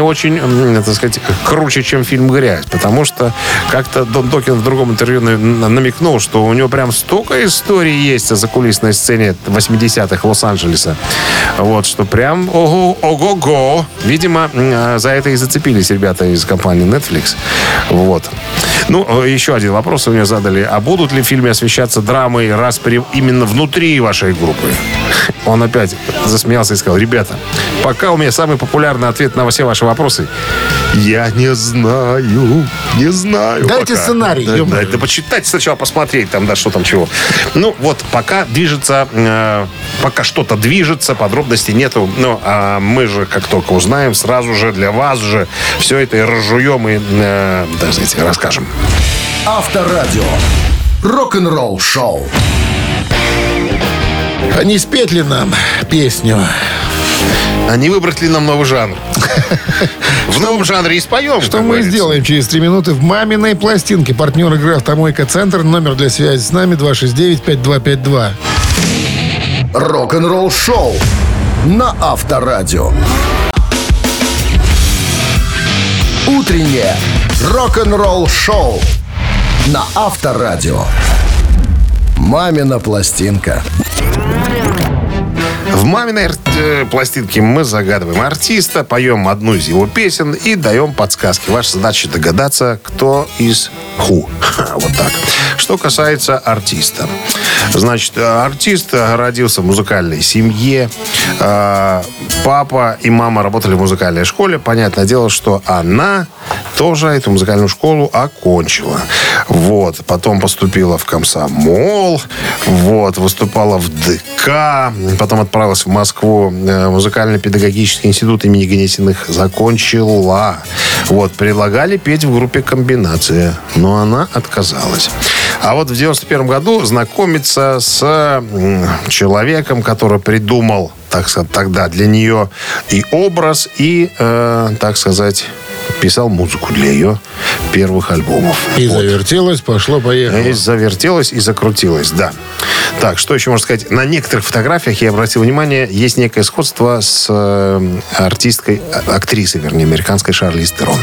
очень, так сказать, круче, чем фильм «Грязь». Потому что как-то Дон Докен в другом интервью намекнул, что у него прям столько историй есть о закулисной сцене 80-х Лос-Анджелеса. Вот, что прям ого-го. Видимо, за это и зацепились ребята из компании Netflix. Вот. Ну, еще один вопрос у меня задали. А будут ли в фильме освещаться драмы и распри именно внутри вашей группы? Он опять засмеялся и сказал, ребята, пока у меня самый популярный ответ на все ваши вопросы. Я не знаю. Дайте пока сценарий. Да, почитайте сначала, посмотреть там, да, что там, чего. Ну, вот, пока что-то движется, подробностей нету. Ну, а мы же, как только узнаем, сразу же для вас же все это и разжуем, и, так сказать, расскажем. Авторадио. Рок-н-ролл шоу. Не спеть ли нам песню? А не выбрать ли нам новый жанр? В новом жанре и споем. Что мы сделаем через 3 минуты в «Маминой пластинке». Партнер игры «Автомойка Центр». Номер для связи с нами 269-5252. Рок-н-ролл шоу на Авторадио. Утреннее рок-н-ролл шоу на Авторадио. «Мамина пластинка». В «Маминой пластинке» мы загадываем артиста, поем одну из его песен и даем подсказки. Ваша задача догадаться, кто из ху. Вот так. Что касается артиста. Значит, артист родился в музыкальной семье. Папа и мама работали в музыкальной школе. Понятное дело, что она тоже эту музыкальную школу окончила. Вот. Потом поступила в комсомол. Вот. Выступала в ДК. Потом отправилась в Москву. Музыкально-педагогический институт имени Гнесиных закончила. Вот. Предлагали петь в группе «Комбинация». Но она отказалась. А вот в 91 году знакомится с человеком, который придумал, так сказать, тогда для нее и образ, и, так сказать, писал музыку для ее первых альбомов. И вот. Завертелось, пошло-поехало. И завертелось, и закрутилось, да. Так, что еще можно сказать? На некоторых фотографиях, я обратил внимание, есть некое сходство с артисткой, актрисой, вернее, американской Шарлиз Терон.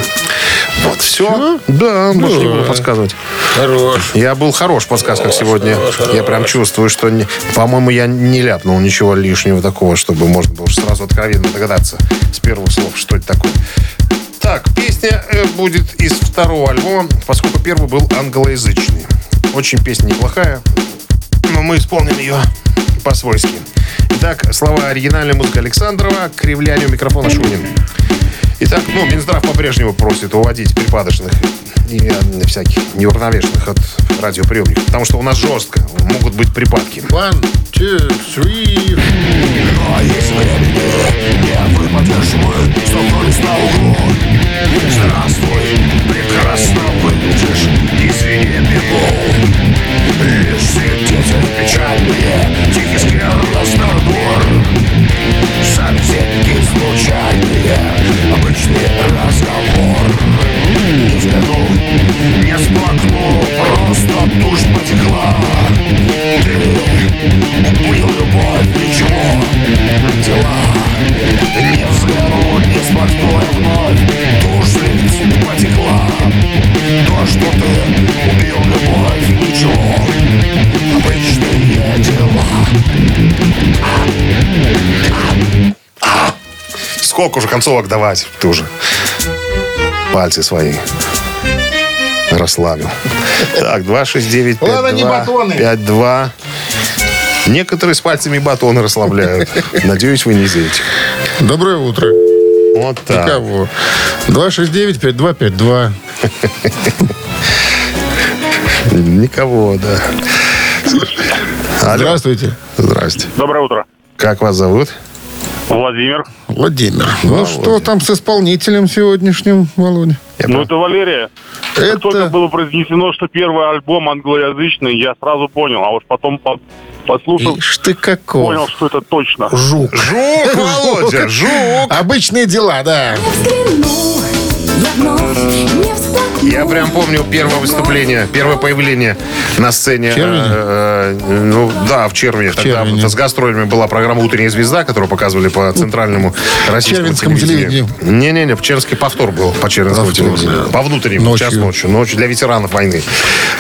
Вот, все. Да, больше не буду подсказывать. Хорош. Я был хорош в подсказках сегодня. Я прям чувствую, что, по-моему, я не ляпнул ничего лишнего такого, чтобы можно было сразу откровенно догадаться с первых слов, что это такое. Так, песня будет из второго альбома, поскольку первый был англоязычный. Очень песня неплохая, но мы исполним ее по-свойски. Итак, слова оригинальной музыки Александрова, кривлянию микрофона Шунин. Итак, Минздрав по-прежнему просит уводить припадочных и всяких неуравновешенных от радиоприемников, потому что у нас жестко могут быть припадки. 1, 2, 3... А если нервы подвешивают, столкнулись на углу. Здравствуй, прекрасно выглядишь, извини, бегу. Лишь свидетель печальные, тихий скверноснобор. Сантехники случайные, обычный разговор. Не взглянул, не смакнул, просто душ потекла. Ты убил любовь, ничего, дела. Не взглянул, не смакнул, вновь душ слить потекла. То, что ты убил любовь, ничего, обычные дела. Сколько уже концовок давать? Тоже. Пальцы свои расслабил. Так, 269-5252. Некоторые с пальцами батоны расслабляют. Надеюсь, вы не из этих. Доброе утро. Вот так. Никого. 269-5252. Никого, да. Здравствуйте. Здравствуйте. Доброе утро. Как вас зовут? Владимир. Владимир. Ну, что там с исполнителем сегодняшним, Володя? Это Валерия. Как только было произнесено, что первый альбом англоязычный, я сразу понял. А уж потом послушал, понял, что это точно. Жук. Жук, Володя, жук. Обычные дела, да. Я прям помню первое выступление, первое появление на сцене. В Червине? В Червине. Тогда с гастролями была программа «Утренняя звезда», которую показывали по центральному российскому телевидению. Не-не-не, в Червинске повтор был по Червинскому телевидению. По внутреннему, ночью. Час ночью. Ночью для ветеранов войны.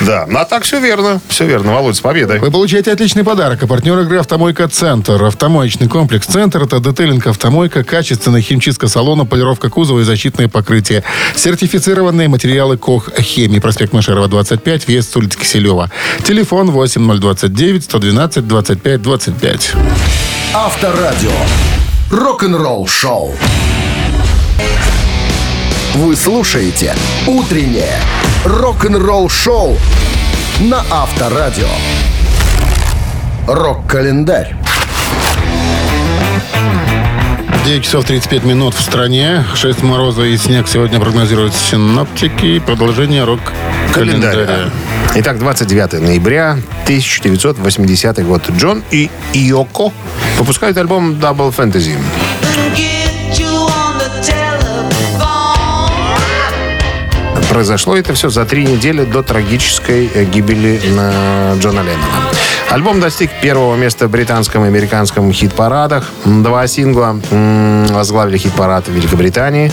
Да, а так все верно. Все верно. Володь, с победой. Вы получаете отличный подарок. А партнер игры «Автомойка Центр». Автомоечный комплекс «Центр» — это детейлинг «Автомойка», качественная химчистка салона, полировка кузова и защитные покрытия. Сертифицированные материалы «Кох-Хемии». Проспект Машерова, 25, въезд с улицы Киселева. Телефон 8029-112-25-25. Авторадио. Рок-н-ролл шоу. Вы слушаете «Утреннее рок-н-ролл шоу» на Авторадио. Рок-календарь. 9 часов 35 минут в стране. 6 мороза и снег сегодня прогнозируют синоптики. Продолжение рок-календаря. Итак, 29 ноября 1980 год. Джон и Йоко выпускают альбом Double Fantasy. Произошло это все за 3 недели до трагической гибели Джона Леннона. Альбом достиг первого места в британском и американском хит-парадах. 2 сингла возглавили хит-парад в Великобритании.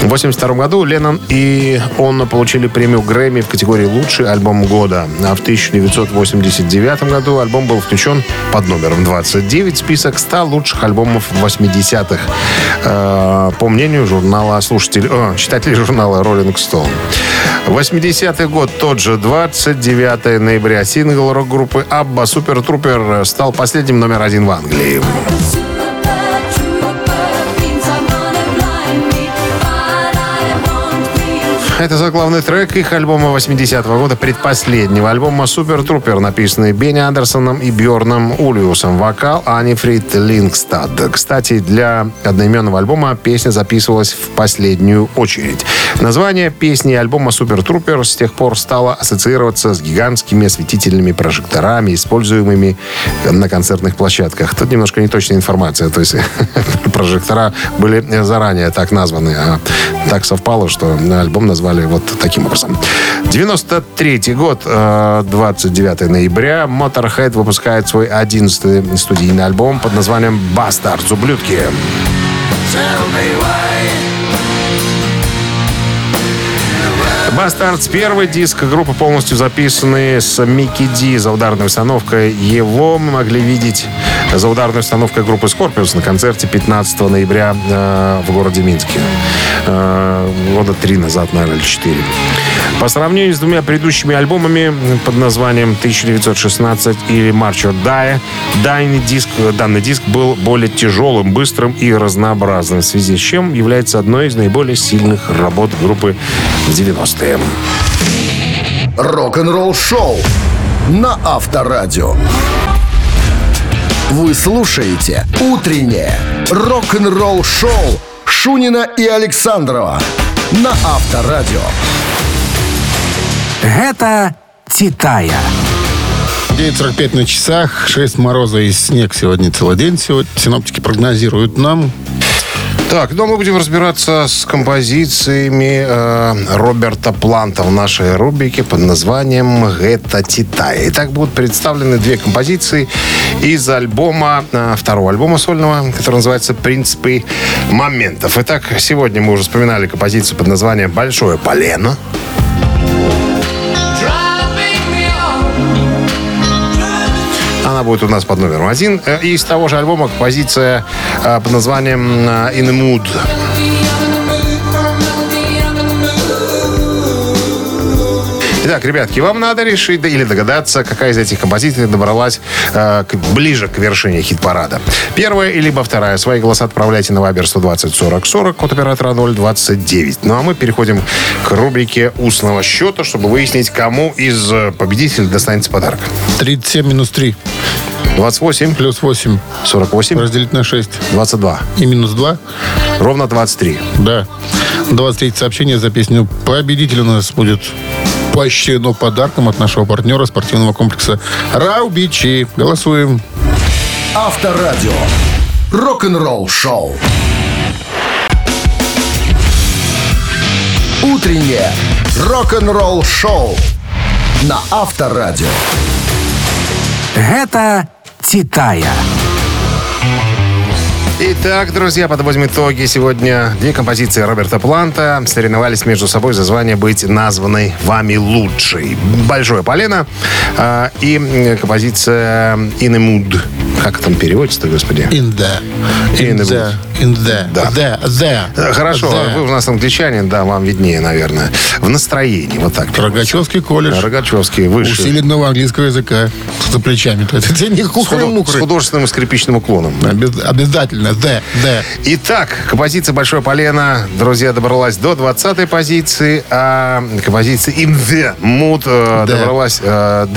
В 1982 году Леннон и он получили премию Грэмми в категории «Лучший альбом года». А в 1989 году альбом был включен под номером 29 в список 100 лучших альбомов 80-х, по мнению журнала читателей журнала «Rolling Stone». 80-й год, тот же 29 ноября. Сингл рок-группы «Абба» «Супер Трупер» стал последним номер 1 в Англии. Это заглавный трек их альбома 80-го года, предпоследнего альбома «Супер Трупер», написанный Бенни Андерсоном и Бьорном Ульюсом. Вокал Анифрид Лингстад. Кстати, для одноименного альбома песня записывалась в последнюю очередь. Название песни и альбома «Супер Трупер» с тех пор стало ассоциироваться с гигантскими осветительными прожекторами, используемыми на концертных площадках. Тут немножко неточная информация. То есть прожектора были заранее так названы, а так совпало, что альбом назвали вот таким образом. 93-й год, 29 ноября, Motorhead выпускает свой 11-й студийный альбом под названием «Бастардс, ублюдки». «Бастардс» — первый диск группы, полностью записанный с Микки Ди за ударной установкой. Его мы могли видеть за ударной установкой группы «Scorpions» на концерте 15 ноября в городе Минске. Года 3 назад, наверное, или 4. По сравнению с двумя предыдущими альбомами под названием «1916» или «March or Die», данный диск был более тяжелым, быстрым и разнообразным, в связи с чем является одной из наиболее сильных работ группы в 90-е. Рок-н-ролл шоу на Авторадио. Вы слушаете «Утреннее рок-н-ролл шоу» Шунина и Александрова на Авторадио. Это «Титая». 9:45 на часах, 6 мороза и снег сегодня целый день. Сегодня синоптики прогнозируют нам. Так, ну мы будем разбираться с композициями Роберта Планта в нашей рубрике под названием «Это Титая». Итак, будут представлены две композиции из альбома, второго альбома сольного, который называется «Принципы моментов». Итак, сегодня мы уже вспоминали композицию под названием «Большое полено». Она будет у нас под номером 1. И из того же альбома композиция под названием «In the Mood». Итак, ребятки, вам надо решить или догадаться, какая из этих композиций добралась ближе к вершине хит-парада. Первая или вторая. Свои голоса отправляйте на Viber 120-40-40, код оператора 029. Ну а мы переходим к рубрике устного счета, чтобы выяснить, кому из победителей достанется подарок. 37 минус 3. 28. Плюс 8. 48. Разделить на 6. 22. И минус 2. Ровно 23. Да. 23 сообщение за песню. Победитель у нас будет поощрено подарком от нашего партнера спортивного комплекса «Раубичи». Голосуем. Авторадио. Рок-н-ролл шоу. Утреннее рок-н-ролл шоу на Авторадио. Это «Титая». Итак, друзья, подводим итоги. Сегодня две композиции Роберта Планта соревновались между собой за звание быть названной вами лучшей. «Большое полено» и композиция «In the Mood». Как там переводится-то, господи? «In the». «In the». «In the». Да. The. Хорошо, the. Вы у нас англичанин, да, вам виднее, наверное. «В настроении», вот так. Рогачевский колледж. Рогачевский, высший. Усиленного английского языка. За плечами-то. Это не хухры-мухры. С художественным и скрипичным уклоном. Обязательно. Да. Итак, композиция «Большое полено», друзья, добралась до 20-й позиции, а композиция «In the Mood» добралась до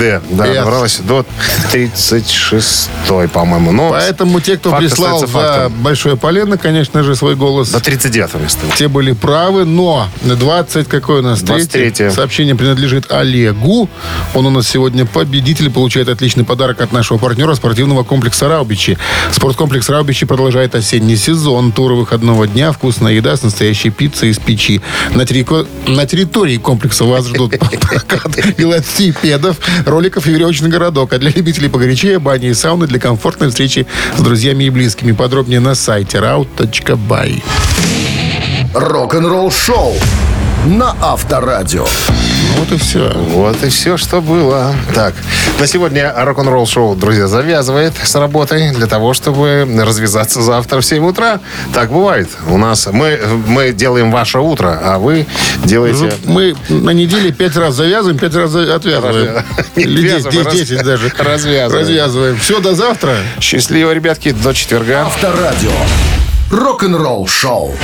36-й, по-моему. Но поэтому те, кто прислал в «Большое полено», конечно же, свой голос... До 39-го места. Те были правы, но 20, какой у нас? 23-е. Сообщение принадлежит Олегу. Он у нас сегодня победитель, получает отличный подарок от нашего партнера спортивного комплекса «Раубичи». Спорткомплекс «Раубичи» продолжает осенний сезон. Тур выходного дня, вкусная еда с настоящей пиццей из печи. На территории комплекса вас ждут прокаты велосипедов, роликов и веревочный городок. А для любителей погорячее бани и сауны для комфортной встречи с друзьями и близкими. Подробнее на сайте rau.by. Рок-н-ролл шоу на Авторадио. Вот и все. Вот и все, что было. Так, на сегодня рок-н-ролл шоу, друзья, завязывает с работой для того, чтобы развязаться завтра в 7 утра. Так бывает. У нас мы делаем ваше утро, а вы делаете... Мы на неделе 5 раз завязываем, 5 раз отвязываем. Или 10 даже. Развязываем. Все, до завтра. Счастливо, ребятки, до четверга. Авторадио. Рок-н-ролл шоу.